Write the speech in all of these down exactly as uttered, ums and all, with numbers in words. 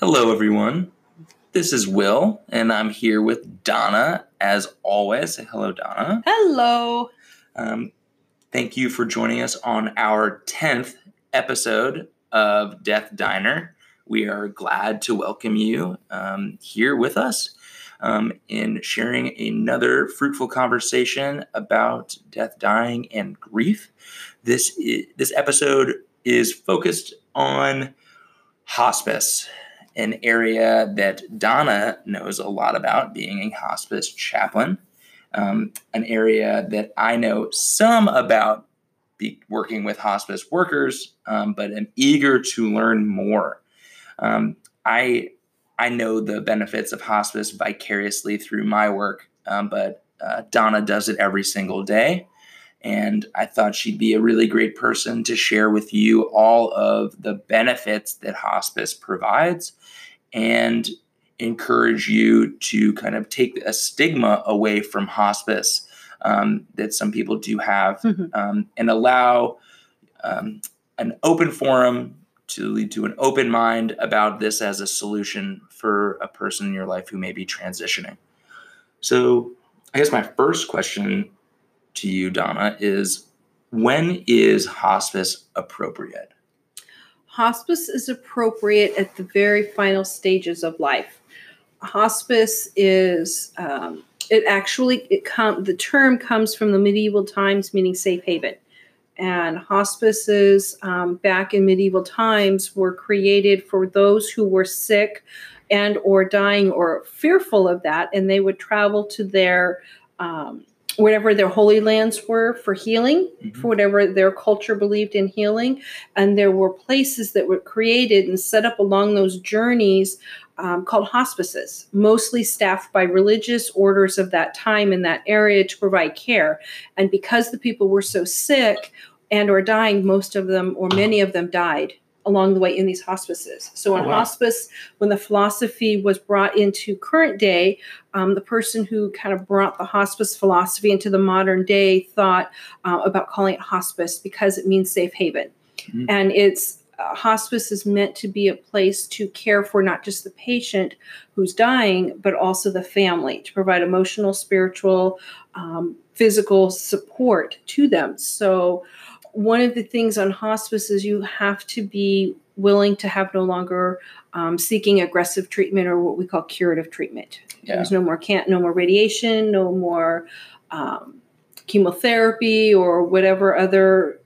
Hello, everyone. This is Will, and I'm here with Donna, as always. Hello, Donna. Hello. Um, thank you for joining us on our tenth episode of Death Diner. We are glad to welcome you um, here with us um, in sharing another fruitful conversation about death, dying, and grief. This is, this episode is focused on hospice, an area that Donna knows a lot about, being a hospice chaplain, um, an area that I know some about be working with hospice workers, um, but am eager to learn more. Um, I I know the benefits of hospice vicariously through my work, um, but uh, Donna does it every single day, and I thought she'd be a really great person to share with you all of the benefits that hospice provides and encourage you to kind of take a stigma away from hospice um, that some people do have, mm-hmm. um, and allow um, an open forum to lead to an open mind about this as a solution for a person in your life who may be transitioning. So I guess my first question to you, Donna, is when is hospice appropriate? Hospice is appropriate at the very final stages of life. Hospice is, um, it actually, it com- the term comes from the medieval times, meaning safe haven. And hospices um, back in medieval times were created for those who were sick and or dying or fearful of that. And they would travel to their, um, whatever their holy lands were for healing, mm-hmm. for whatever their culture believed in healing. And there were places that were created and set up along those journeys um, called hospices, mostly staffed by religious orders of that time in that area to provide care. And because the people were so sick and or dying, most of them or many of them died along the way in these hospices. So in oh, wow. hospice, when the philosophy was brought into current day, um, the person who kind of brought the hospice philosophy into the modern day thought uh, about calling it hospice because it means safe haven. Mm-hmm. And it's uh, hospice is meant to be a place to care for not just the patient who's dying, but also the family, to provide emotional, spiritual, um, physical support to them. So one of the things on hospice is you have to be willing to have no longer um, seeking aggressive treatment or what we call curative treatment. Yeah. There's no more can't, no more radiation, no more um, chemotherapy or whatever other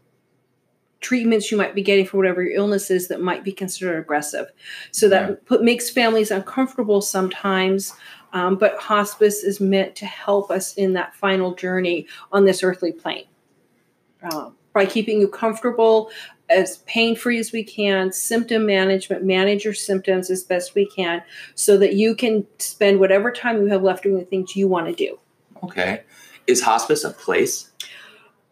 treatments you might be getting for whatever your illness is that might be considered aggressive. So that yeah. put, makes families uncomfortable sometimes, um, but hospice is meant to help us in that final journey on this earthly plane. Um, by keeping you comfortable, as pain-free as we can, symptom management, manage your symptoms as best we can so that you can spend whatever time you have left doing the things you want to do. Okay. Is hospice a place?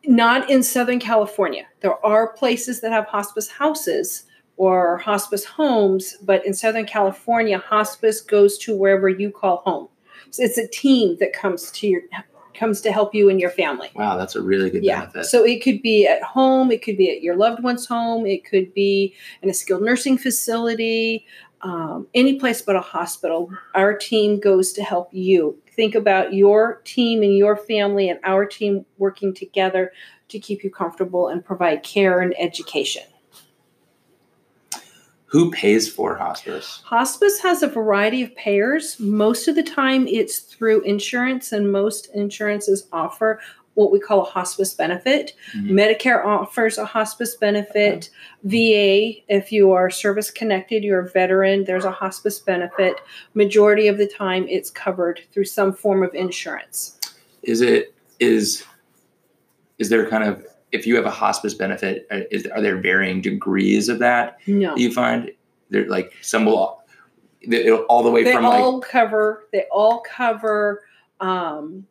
Not in Southern California. There are places that have hospice houses or hospice homes, but in Southern California, hospice goes to wherever you call home. So it's a team that comes to your comes to help you and your family. Wow, that's a really good yeah. benefit. So it could be at home, it could be at your loved one's home, it could be in a skilled nursing facility, um, any place but a hospital. Our team goes to help you. Think about your team and your family and our team working together to keep you comfortable and provide care and education. Who pays for hospice? Hospice has a variety of payers. Most of the time it's through insurance, and most insurances offer what we call a hospice benefit. Mm-hmm. Medicare offers a hospice benefit. Okay. V A, if you are service-connected, you're a veteran, there's a hospice benefit. Majority of the time it's covered through some form of insurance. Is it, is, is there kind of, if you have a hospice benefit, is, are there varying degrees of that? No. You find there like some will all the way they from all like cover they all cover um,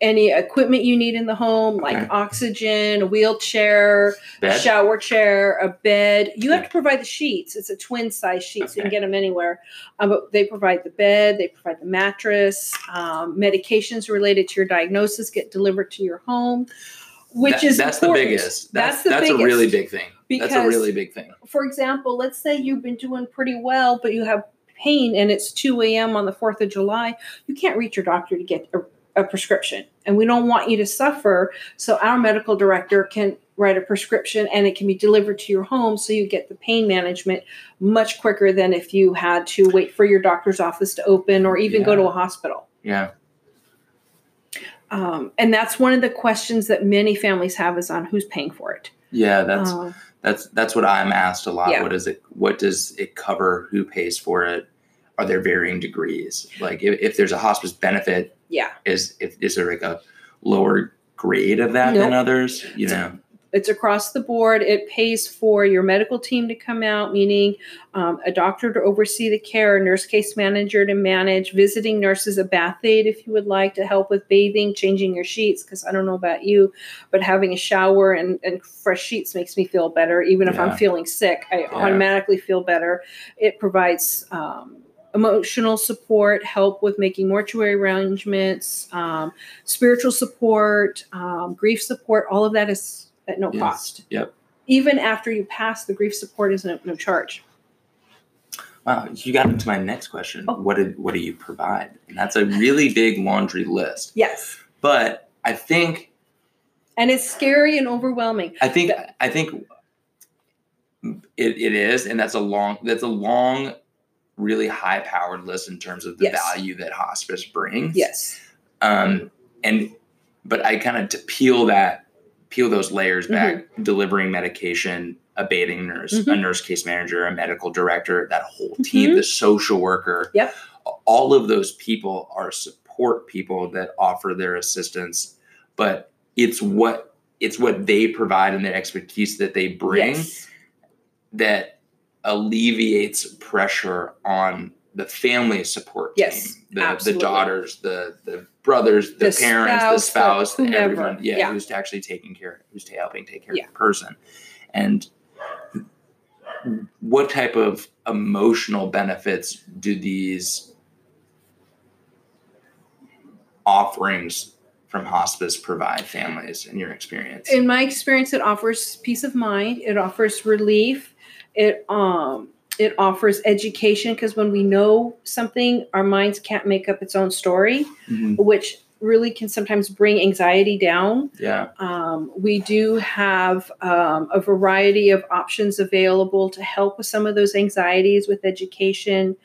any equipment you need in the home, okay. like oxygen, a wheelchair, bed? shower chair, a bed. You have to provide the sheets. It's a twin size sheet, okay. so you can get them anywhere. Um, but they provide the bed, they provide the mattress, um, medications related to your diagnosis get delivered to your home. Which that, is that's important. the biggest. That's, that's the that's biggest. a really big thing. Because, that's a really big thing. For example, let's say you've been doing pretty well, but you have pain and it's two a.m. on the fourth of July, you can't reach your doctor to get a, a prescription. And we don't want you to suffer. So our medical director can write a prescription and it can be delivered to your home. So you get the pain management much quicker than if you had to wait for your doctor's office to open or even yeah. go to a hospital. Yeah. Um, and that's one of the questions that many families have is on who's paying for it. Yeah, that's uh, that's that's what I'm asked a lot. Yeah. What is it? What does it cover? Who pays for it? Are there varying degrees? Like if, if there's a hospice benefit, yeah, is if is there like a lower grade of that nope. than others? You know, it's across the board. It pays for your medical team to come out, meaning um, a doctor to oversee the care, a nurse case manager to manage, visiting nurses, a bath aide if you would like to help with bathing, changing your sheets, because I don't know about you, but having a shower and, and fresh sheets makes me feel better. Even if yeah. I'm feeling sick, I yeah. automatically feel better. It provides um, emotional support, help with making mortuary arrangements, um, spiritual support, um, grief support, all of that is at no yes. cost. Yep. Even after you pass, the grief support is no, no charge. Wow, you got into my next question. Oh. What did what do you provide? And that's a really big laundry list. Yes. But I think, and it's scary and overwhelming. I think the, I think it, it is, and that's a long that's a long, really high powered list in terms of the yes. value that hospice brings. Yes. Um, and but I kind of to peel that. peel those layers back, mm-hmm. delivering medication, a bathing nurse, mm-hmm. a nurse case manager, a medical director, that whole team, mm-hmm. the social worker. Yep. All of those people are support people that offer their assistance, but it's what it's what they provide and the expertise that they bring yes. that alleviates pressure on the family support yes, team, the, the daughters, the the brothers, the, the parents, spouse, the spouse, the everyone, yeah, yeah, who's actually taking care, who's helping take care yeah. of the person. And what type of emotional benefits do these offerings from hospice provide families in your experience? In my experience, it offers peace of mind. It offers relief. It, um, It offers education because when we know something, our minds can't make up its own story, mm-hmm. which really can sometimes bring anxiety down. Yeah, um, we do have um, a variety of options available to help with some of those anxieties with education.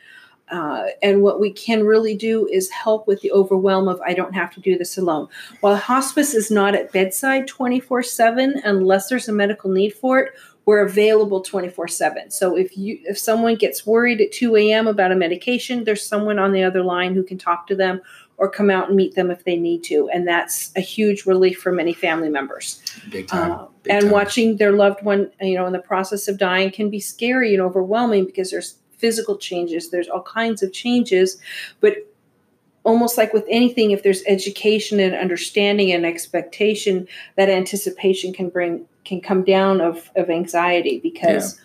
Uh, and what we can really do is help with the overwhelm of, I don't have to do this alone. While hospice is not at bedside twenty-four seven, unless there's a medical need for it, we're available twenty-four seven. So if you if someone gets worried at two a.m. about a medication, there's someone on the other line who can talk to them or come out and meet them if they need to. And that's a huge relief for many family members. Big time. Um, Big and time. Watching their loved one, you know, in the process of dying can be scary and overwhelming because there's physical changes. There's all kinds of changes. But almost like with anything, if there's education and understanding and expectation, that anticipation can bring can come down of, of anxiety because,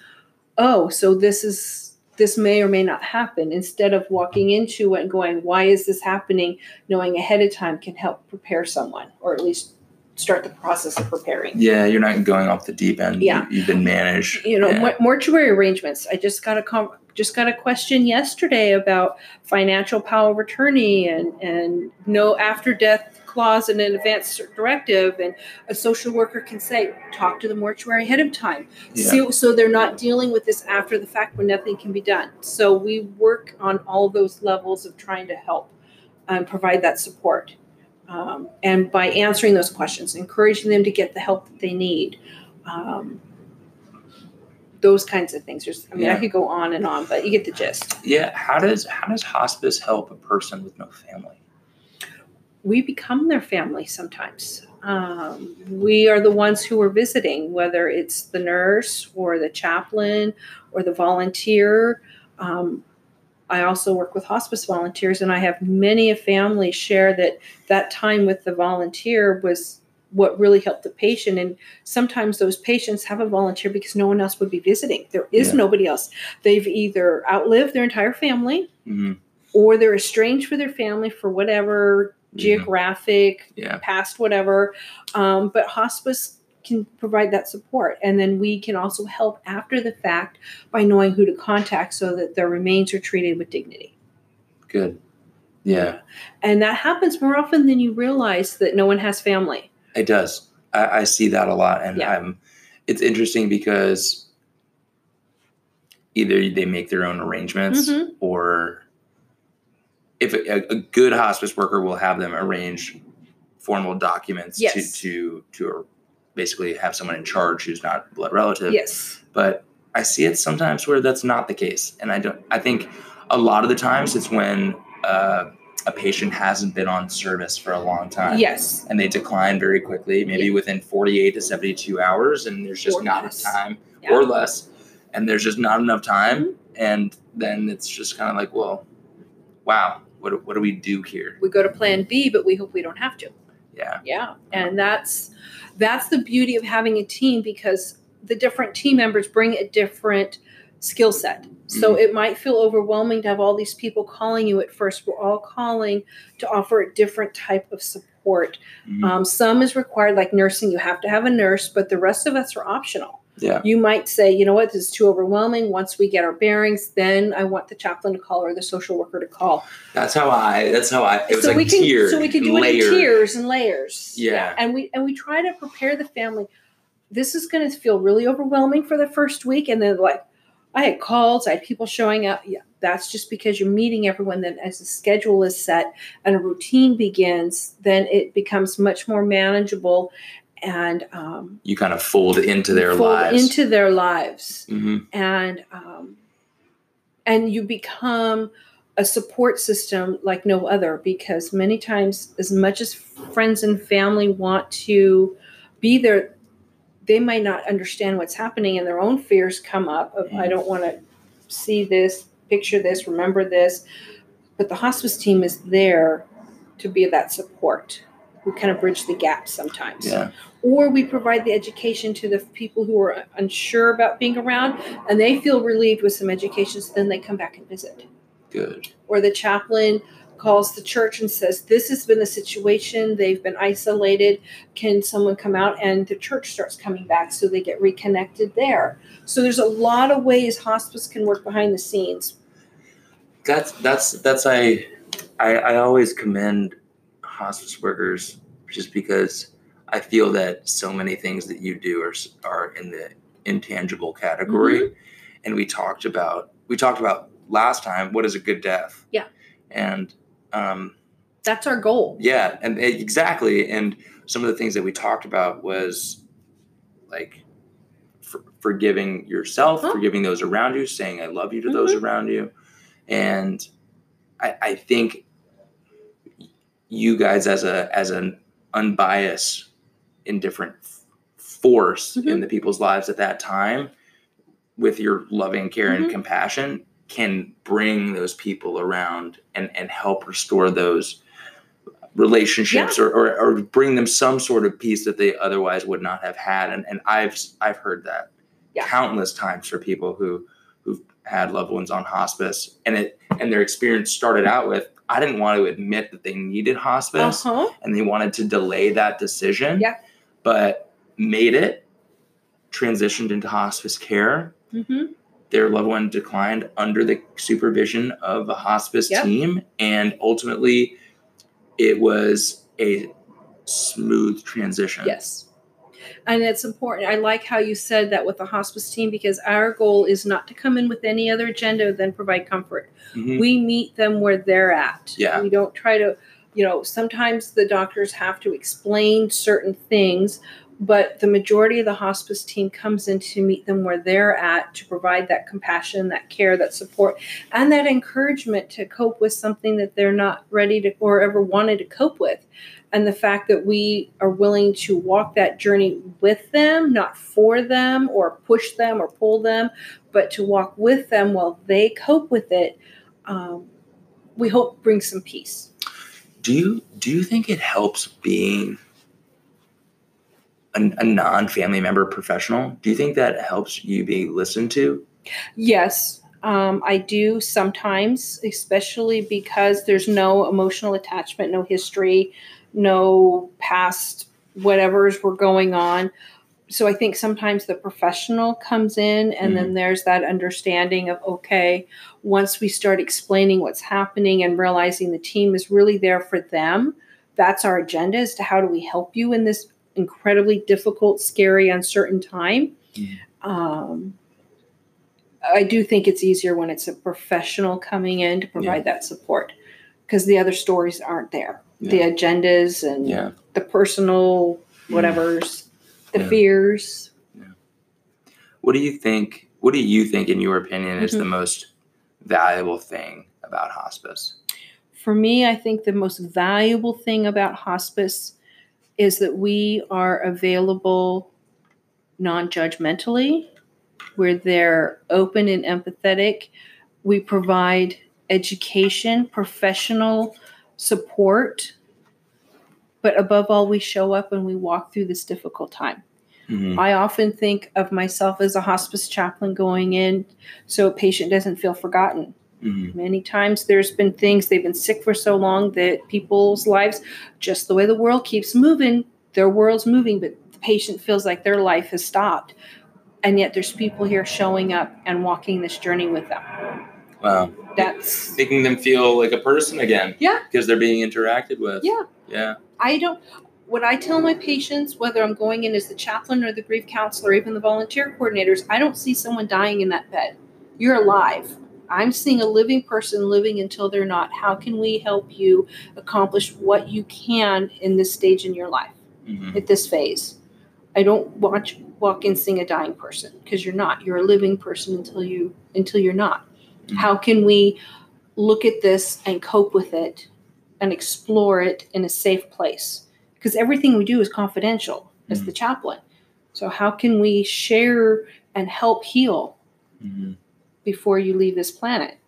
yeah. oh, so this is, this may or may not happen. Instead of walking into it and going, why is this happening? Knowing ahead of time can help prepare someone or at least start the process of preparing. Yeah. You're not going off the deep end. Yeah. You, you've been managed. You know, yeah. mortuary arrangements. I just got a com- just got a question yesterday about financial power of attorney and, and no after death clause in an advance directive, and a social worker can say, talk to the mortuary ahead of time. Yeah. So, so they're not dealing with this after the fact when nothing can be done. So we work on all those levels of trying to help and provide that support. Um, and by answering those questions, encouraging them to get the help that they need, um, those kinds of things. There's, I mean, yeah. I could go on and on, but you get the gist. Yeah. How does, how does hospice help a person with no family? We become their family sometimes. Um, we are the ones who are visiting, whether it's the nurse or the chaplain or the volunteer. Um, I also work with hospice volunteers, and I have many a family share that that time with the volunteer was what really helped the patient. And sometimes those patients have a volunteer because no one else would be visiting. There is yeah. nobody else. They've either outlived their entire family mm-hmm. or they're estranged from their family for whatever geographic, yeah. past whatever. Um, but hospice can provide that support. And then we can also help after the fact by knowing who to contact so that their remains are treated with dignity. Good. Yeah. And that happens more often than you realize that no one has family. It does. I, I see that a lot. And yeah. I'm, it's interesting because either they make their own arrangements mm-hmm. or if a, a good hospice worker will have them arrange formal documents yes. to, to, to basically have someone in charge who's not blood relative. Yes. But I see it sometimes where that's not the case. And I don't, I think a lot of the times it's when, Uh, a patient hasn't been on service for a long time. Yes. And they decline very quickly, maybe yes. within forty-eight to seventy-two hours, and there's just or not less. enough time yeah. or less. And there's just not enough time. Mm-hmm. And then it's just kind of like, well, wow, what what do we do here? We go to plan B, but we hope we don't have to. Yeah. Yeah. And that's that's the beauty of having a team, because the different team members bring a different skill set. So it might feel overwhelming to have all these people calling you at first. We're all calling to offer a different type of support. Mm-hmm. Um, some is required, like nursing. You have to have a nurse, but the rest of us are optional. Yeah. You might say, you know what, this is too overwhelming. Once we get our bearings, then I want the chaplain to call or the social worker to call. That's how I, that's how I, it was so like we can, tiered. So we can do layered. it in tiers and layers. Yeah. yeah. And we, and we try to prepare the family. This is going to feel really overwhelming for the first week. And then like, I had calls, I had people showing up. Yeah, that's just because you're meeting everyone. Then as the schedule is set and a routine begins, then it becomes much more manageable. And um, you kind of fold into their fold lives. Into their lives. Mm-hmm. And, um, and you become a support system like no other, because many times, as much as friends and family want to be there, they might not understand what's happening, and their own fears come up of, I don't want to see this, picture this, remember this. But the hospice team is there to be that support. We kind of bridge the gap sometimes. Yeah. Or we provide the education to the people who are unsure about being around, and they feel relieved with some education, so then they come back and visit. Good. Or the chaplain calls the church and says, this has been the situation. They've been isolated. Can someone come out? And the church starts coming back, so they get reconnected there. So there's a lot of ways hospice can work behind the scenes. That's, that's, that's, I, I, I always commend hospice workers, just because I feel that so many things that you do are, are in the intangible category. Mm-hmm. And we talked about, we talked about last time, what is a good death? Yeah. And, Um, that's our goal. Yeah, and exactly. And some of the things that we talked about was like for, forgiving yourself, huh? forgiving those around you, saying I love you to mm-hmm. those around you. And I, I think you guys as a as an unbiased, indifferent force mm-hmm. in the people's lives at that time, with your loving care mm-hmm. and compassion, can bring those people around and, and help restore those relationships yeah. or, or, or bring them some sort of peace that they otherwise would not have had. And, and I've, I've heard that yeah. countless times for people who, who've had loved ones on hospice, and it, and their experience started out with, I didn't want to admit that they needed hospice uh-huh. and they wanted to delay that decision, yeah. but made it, transitioned into hospice care. Mm-hmm. Their loved one declined under the supervision of a hospice yep. team. And ultimately, it was a smooth transition. Yes. And it's important. I like how you said that with the hospice team, because our goal is not to come in with any other agenda than provide comfort. Mm-hmm. We meet them where they're at. Yeah. We don't try to, you know, sometimes the doctors have to explain certain things, but the majority of the hospice team comes in to meet them where they're at, to provide that compassion, that care, that support, and that encouragement to cope with something that they're not ready to or ever wanted to cope with. And the fact that we are willing to walk that journey with them, not for them or push them or pull them, but to walk with them while they cope with it, um, we hope brings some peace. Do you, do you think it helps being A, a non-family member professional? Do you think that helps you be listened to? Yes, um, I do sometimes, especially because there's no emotional attachment, no history, no past whatevers were going on. so I think sometimes the professional comes in and mm-hmm. then there's that understanding of, okay, once we start explaining what's happening and realizing the team is really there for them, that's our agenda as to how do we help you in this incredibly difficult, scary, uncertain time. Mm-hmm. Um, I do think it's easier when it's a professional coming in to provide yeah. that support, because the other stories aren't there. Yeah. The agendas and yeah. the personal whatever's, yeah. the yeah. fears. Yeah. What do you think, what do you think, in your opinion, mm-hmm. is the most valuable thing about hospice? For me, I think the most valuable thing about hospice is that we are available non-judgmentally. We're there open and empathetic. We provide education, professional support, but above all, we show up and we walk through this difficult time. Mm-hmm. I often think of myself as a hospice chaplain going in so a patient doesn't feel forgotten. Mm-hmm. Many times there's been things, they've been sick for so long that people's lives, just the way the world keeps moving, their world's moving, but the patient feels like their life has stopped. And yet there's people here showing up and walking this journey with them. Wow. That's making them feel like a person again. Yeah. Because they're being interacted with. Yeah. Yeah. I don't, what I tell my patients, whether I'm going in as the chaplain or the grief counselor, even the volunteer coordinators, I don't see someone dying in that bed. You're alive. I'm seeing a living person living until they're not. How can we help you accomplish what you can in this stage in your life, mm-hmm. at this phase? I don't watch walk in seeing a dying person, because you're not. You're a living person until you until you're not. Mm-hmm. How can we look at this and cope with it and explore it in a safe place? Because everything we do is confidential, mm-hmm. as the chaplain. So how can we share and help heal mm-hmm. before you leave this planet?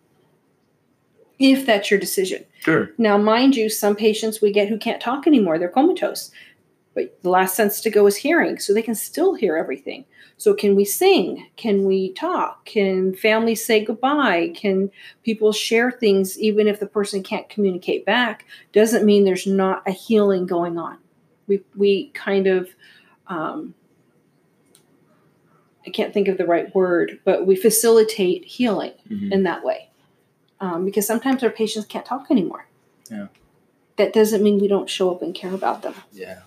If that's your decision. Sure. Now, mind you, some patients we get who can't talk anymore. They're comatose. But the last sense to go is hearing, so they can still hear everything. So can we sing? Can we talk? Can families say goodbye? Can people share things even if the person can't communicate back? Doesn't mean there's not a healing going on. We we kind of, um, I can't think of the right word, but we facilitate healing mm-hmm. in that way. Um, because sometimes our patients can't talk anymore. Yeah. That doesn't mean we don't show up and care about them. Yeah.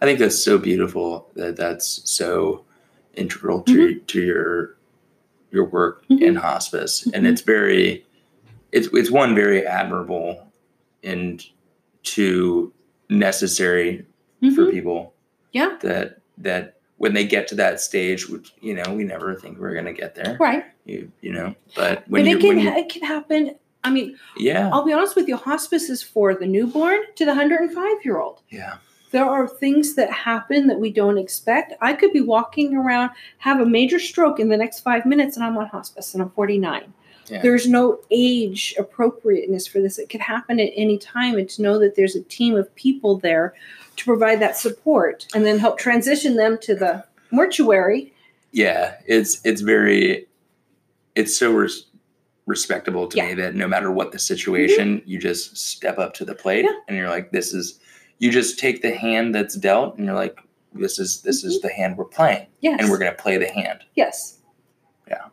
I think that's so beautiful, that that's so integral to, mm-hmm. to your, your work mm-hmm. in hospice. Mm-hmm. And it's very, it's, it's one, very admirable, and two, necessary mm-hmm. for people. Yeah. That, that when they get to that stage, which, you know, we never think we're going to get there. Right. You, you know, but when, but it, can, when it can happen. I mean, yeah. I'll be honest with you. Hospice is for the newborn to the one hundred five year old. Yeah. There are things that happen that we don't expect. I could be walking around, have a major stroke in the next five minutes, and I'm on hospice, and I'm forty-nine. Yeah. There's no age appropriateness for this. It could happen at any time, and to know that there's a team of people there to provide that support and then help transition them to the mortuary. Yeah, it's it's very, it's so res- respectable to yeah. me that no matter what the situation, mm-hmm. you just step up to the plate, yeah. and you're like, this is... You just take the hand that's dealt, and you're like, this is this is the hand we're playing. Yes. And we're going to play the hand. Yes. Yeah.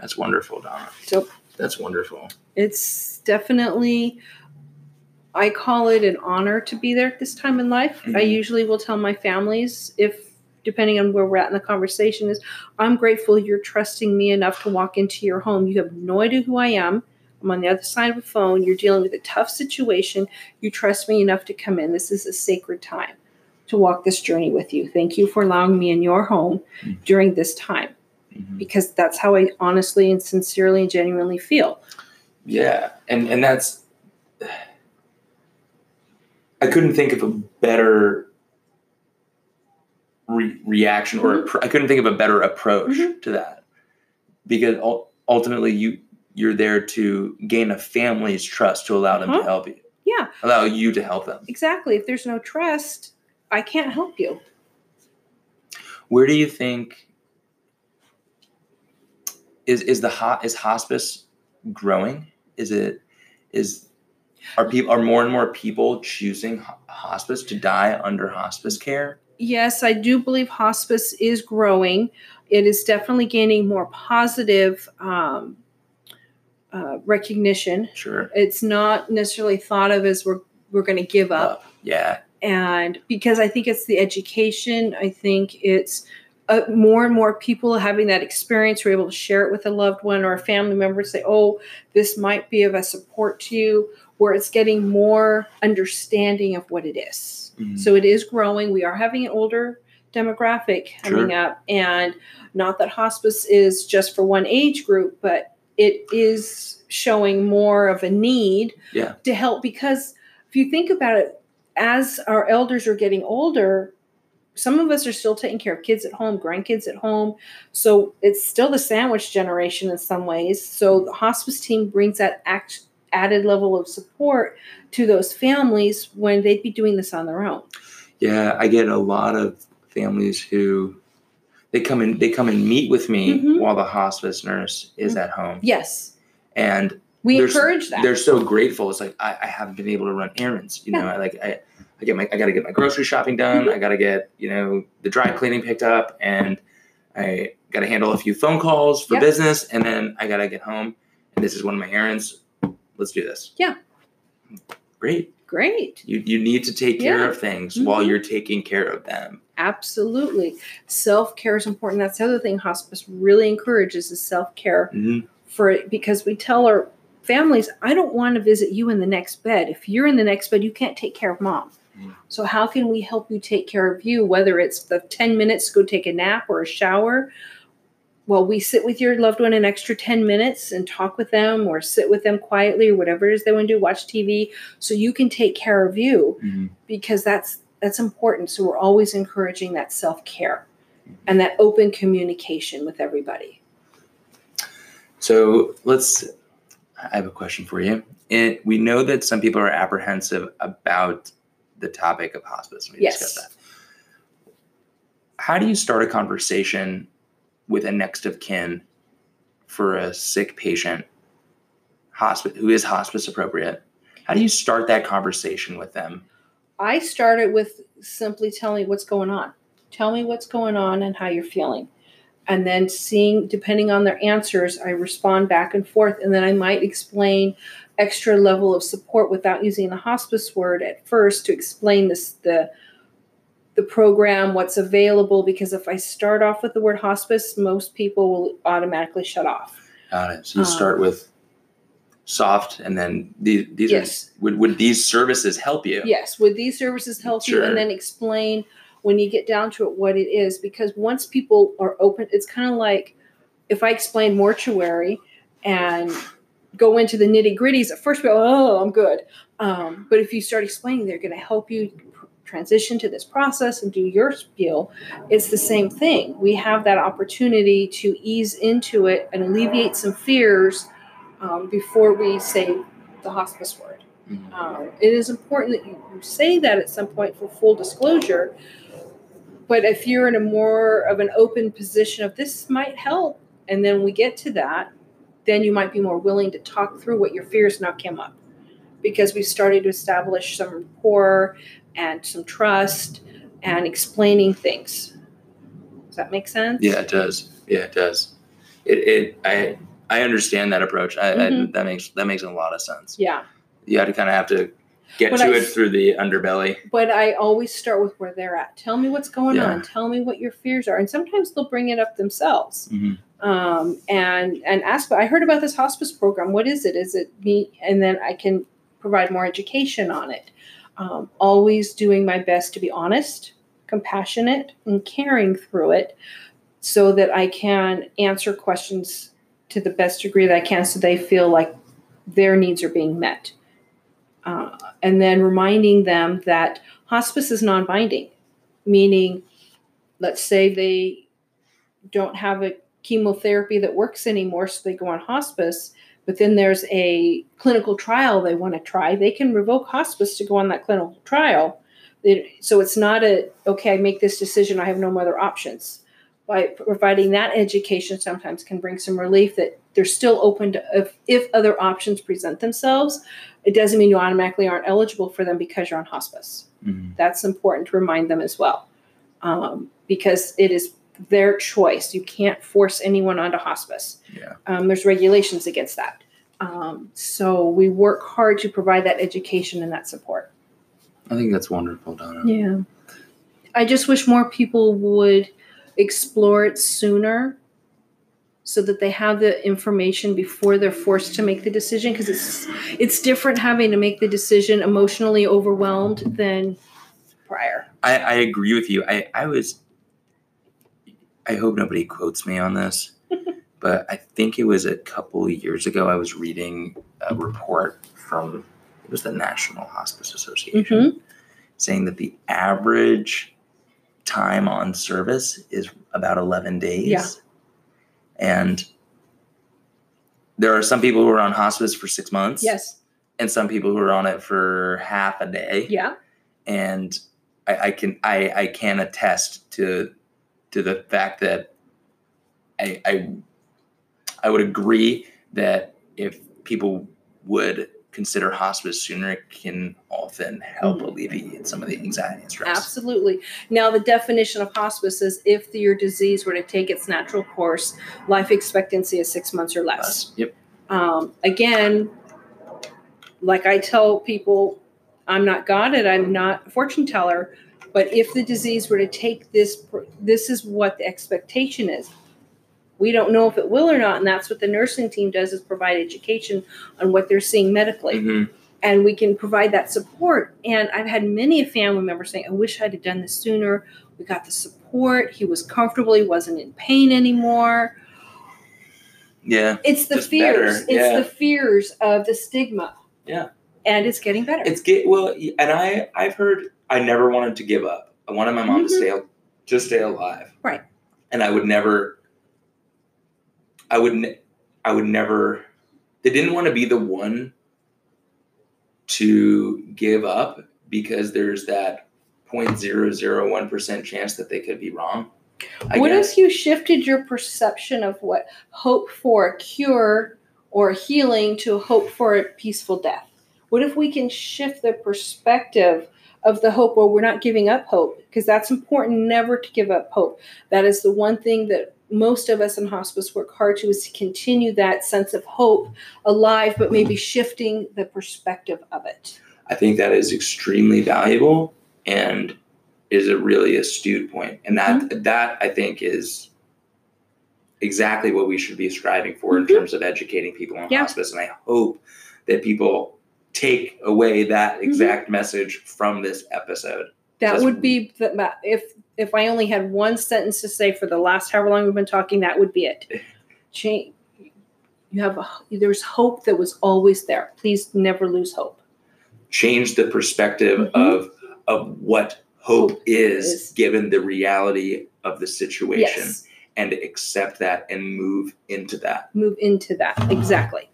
That's wonderful, Donna. So that's wonderful. It's definitely, I call it an honor to be there at this time in life. Mm-hmm. I usually will tell my families, if depending on where we're at in the conversation, is I'm grateful you're trusting me enough to walk into your home. You have no idea who I am. I'm on the other side of the phone. You're dealing with a tough situation. You trust me enough to come in. This is a sacred time to walk this journey with you. Thank you for allowing me in your home mm-hmm. during this time, mm-hmm. because that's how I honestly and sincerely and genuinely feel. Yeah. And, and that's, I couldn't think of a better re- reaction or mm-hmm. I couldn't think of a better approach mm-hmm. to that, because ultimately you, you're there to gain a family's trust to allow them uh-huh. to help you. Yeah. Allow you to help them. Exactly. If there's no trust, I can't help you. Where do you think is, is the hot, is hospice growing? Is it, is, are people, are more and more people choosing hospice to die under hospice care? yes, I do believe hospice is growing. It is definitely gaining more positive um, uh, recognition. Sure. It's not necessarily thought of as we're we're going to give up. Uh, yeah. And because I think it's the education, I think it's uh, more and more people having that experience. We're able to share it with a loved one or a family member, say, oh, this might be of a support to you, where it's getting more understanding of what it is. Mm-hmm. So it is growing. We are having an older demographic coming sure. up, and not that hospice is just for one age group, but it is showing more of a need yeah. to help, because if you think about it, as our elders are getting older, some of us are still taking care of kids at home, grandkids at home. So it's still the sandwich generation in some ways. So the hospice team brings that act, added level of support to those families when they'd be doing this on their own. Yeah, I get a lot of families who they come in, they come and meet with me mm-hmm. while the hospice nurse is mm-hmm. at home. Yes. And we encourage that. They're so grateful. It's like, I, I haven't been able to run errands. You yeah. know, I like, I, I get my, I gotta get my grocery shopping done. Mm-hmm. I gotta get, you know, the dry cleaning picked up, and I gotta handle a few phone calls for yep. business. And then I gotta get home, and this is one of my errands. Let's do this. Yeah. Great. Great. You you need to take yeah. care of things mm-hmm. while you're taking care of them. Absolutely. Self-care is important. That's the other thing hospice really encourages, is self-care mm-hmm. for it, because we tell our families, I don't want to visit you in the next bed. If you're in the next bed, you can't take care of mom. Mm-hmm. So how can we help you take care of you, whether it's the ten minutes, go take a nap or a shower, well, we sit with your loved one an extra ten minutes and talk with them, or sit with them quietly, or whatever it is they want to do, watch T V, so you can take care of you mm-hmm. because that's that's important. So we're always encouraging that self-care mm-hmm. and that open communication with everybody. So let's, I have a question for you. And we know that some people are apprehensive about the topic of hospice. We yes. discussed that. How do you start a conversation with a next of kin for a sick patient hospi- who is hospice appropriate? How do you start that conversation with them? I started with simply telling what's going on. Tell me what's going on and how you're feeling. And then seeing, depending on their answers, I respond back and forth. And then I might explain extra level of support without using the hospice word at first to explain this, the the program, what's available, because if I start off with the word hospice, most people will automatically shut off. Got it. So you um, start with soft, and then these, these yes. are, would, would these services help you? Yes. Would these services help sure. you? And then explain when you get down to it, what it is, because once people are open, it's kind of like if I explain mortuary and go into the nitty gritties at first, people, oh, I'm good. Um, but if you start explaining, they're going to help you transition to this process and do your spiel. It's the same thing. We have that opportunity to ease into it and alleviate some fears um, before we say the hospice word. Mm-hmm. Um, it is important that you say that at some point for full disclosure, but if you're in a more of an open position of this might help, and then we get to that, then you might be more willing to talk through what your fears now came up, because we've started to establish some rapport and some trust and explaining things. Does that make sense? Yeah, it does. Yeah, it does. It, it I, I understand that approach. I, mm-hmm. I, that makes, that makes a lot of sense. Yeah. You have to kind of have to get but to I, it through the underbelly. But I always start with where they're at. Tell me what's going yeah. on. Tell me what your fears are. And sometimes they'll bring it up themselves. Mm-hmm. Um, and, and ask, I heard about this hospice program. What is it? Is it me? And then I can provide more education on it. Um, always doing my best to be honest, compassionate, and caring through it, so that I can answer questions to the best degree that I can, so they feel like their needs are being met. Uh, and then reminding them that hospice is non-binding, meaning let's say they don't have a chemotherapy that works anymore, so they go on hospice. But then there's a clinical trial they want to try. They can revoke hospice to go on that clinical trial. So it's not a, okay, I make this decision, I have no other options. By providing that education sometimes can bring some relief that they're still open to, if, if other options present themselves. It doesn't mean you automatically aren't eligible for them because you're on hospice. Mm-hmm. That's important to remind them as well. um, because it is their choice. You can't force anyone onto hospice. Yeah. Um, there's regulations against that. Um, so we work hard to provide that education and that support. I think that's wonderful, Donna. Yeah. I just wish more people would explore it sooner so that they have the information before they're forced to make the decision, because it's it's different having to make the decision emotionally overwhelmed than prior. I, I agree with you. I, I was, I hope nobody quotes me on this, but I think it was a couple of years ago I was reading a report from, it was the National Hospice Association, mm-hmm. saying that the average time on service is about eleven days. Yeah. And there are some people who are on hospice for six months. Yes. And some people who are on it for half a day. Yeah. And I, I can I, I can attest to to the fact that I, I I would agree that if people would consider hospice sooner, it can often help mm-hmm. alleviate some of the anxiety and stress. Absolutely. Now, the definition of hospice is if your disease were to take its natural course, life expectancy is six months or less. Uh, yep. Um, again, like I tell people, I'm not God and I'm not a fortune teller, but if the disease were to take this, this is what the expectation is. We don't know if it will or not, and that's what the nursing team does, is provide education on what they're seeing medically. Mm-hmm. And we can provide that support. And I've had many family members saying, I wish I'd have done this sooner. We got the support. He was comfortable. He wasn't in pain anymore. Yeah. It's the fears. Better. It's yeah. the fears of the stigma. Yeah. And it's getting better. It's get well, and I, I've heard I never wanted to give up. I wanted my mom mm-hmm. to stay to stay alive. Right. And I would never... I would, ne- I would never, they didn't want to be the one to give up because there's that zero point zero zero one percent chance that they could be wrong. I what guess. If you shifted your perception of what hope for a cure or healing to hope for a peaceful death? What if we can shift the perspective of the hope where we're not giving up hope? Because that's important, never to give up hope. That is the one thing that most of us in hospice work hard to, is to continue that sense of hope alive, but maybe shifting the perspective of it. I think that is extremely valuable and is a really astute point. And that, mm-hmm. that I think is exactly what we should be striving for in mm-hmm. terms of educating people on yeah. hospice. And I hope that people take away that exact mm-hmm. message from this episode. That That's, would be, the, if if I only had one sentence to say for the last however long we've been talking, that would be it. Change. You have a, there's hope that was always there. Please never lose hope. Change the perspective mm-hmm. of of what hope, hope is, is given the reality of the situation, yes. and accept that and move into that. Move into that, exactly.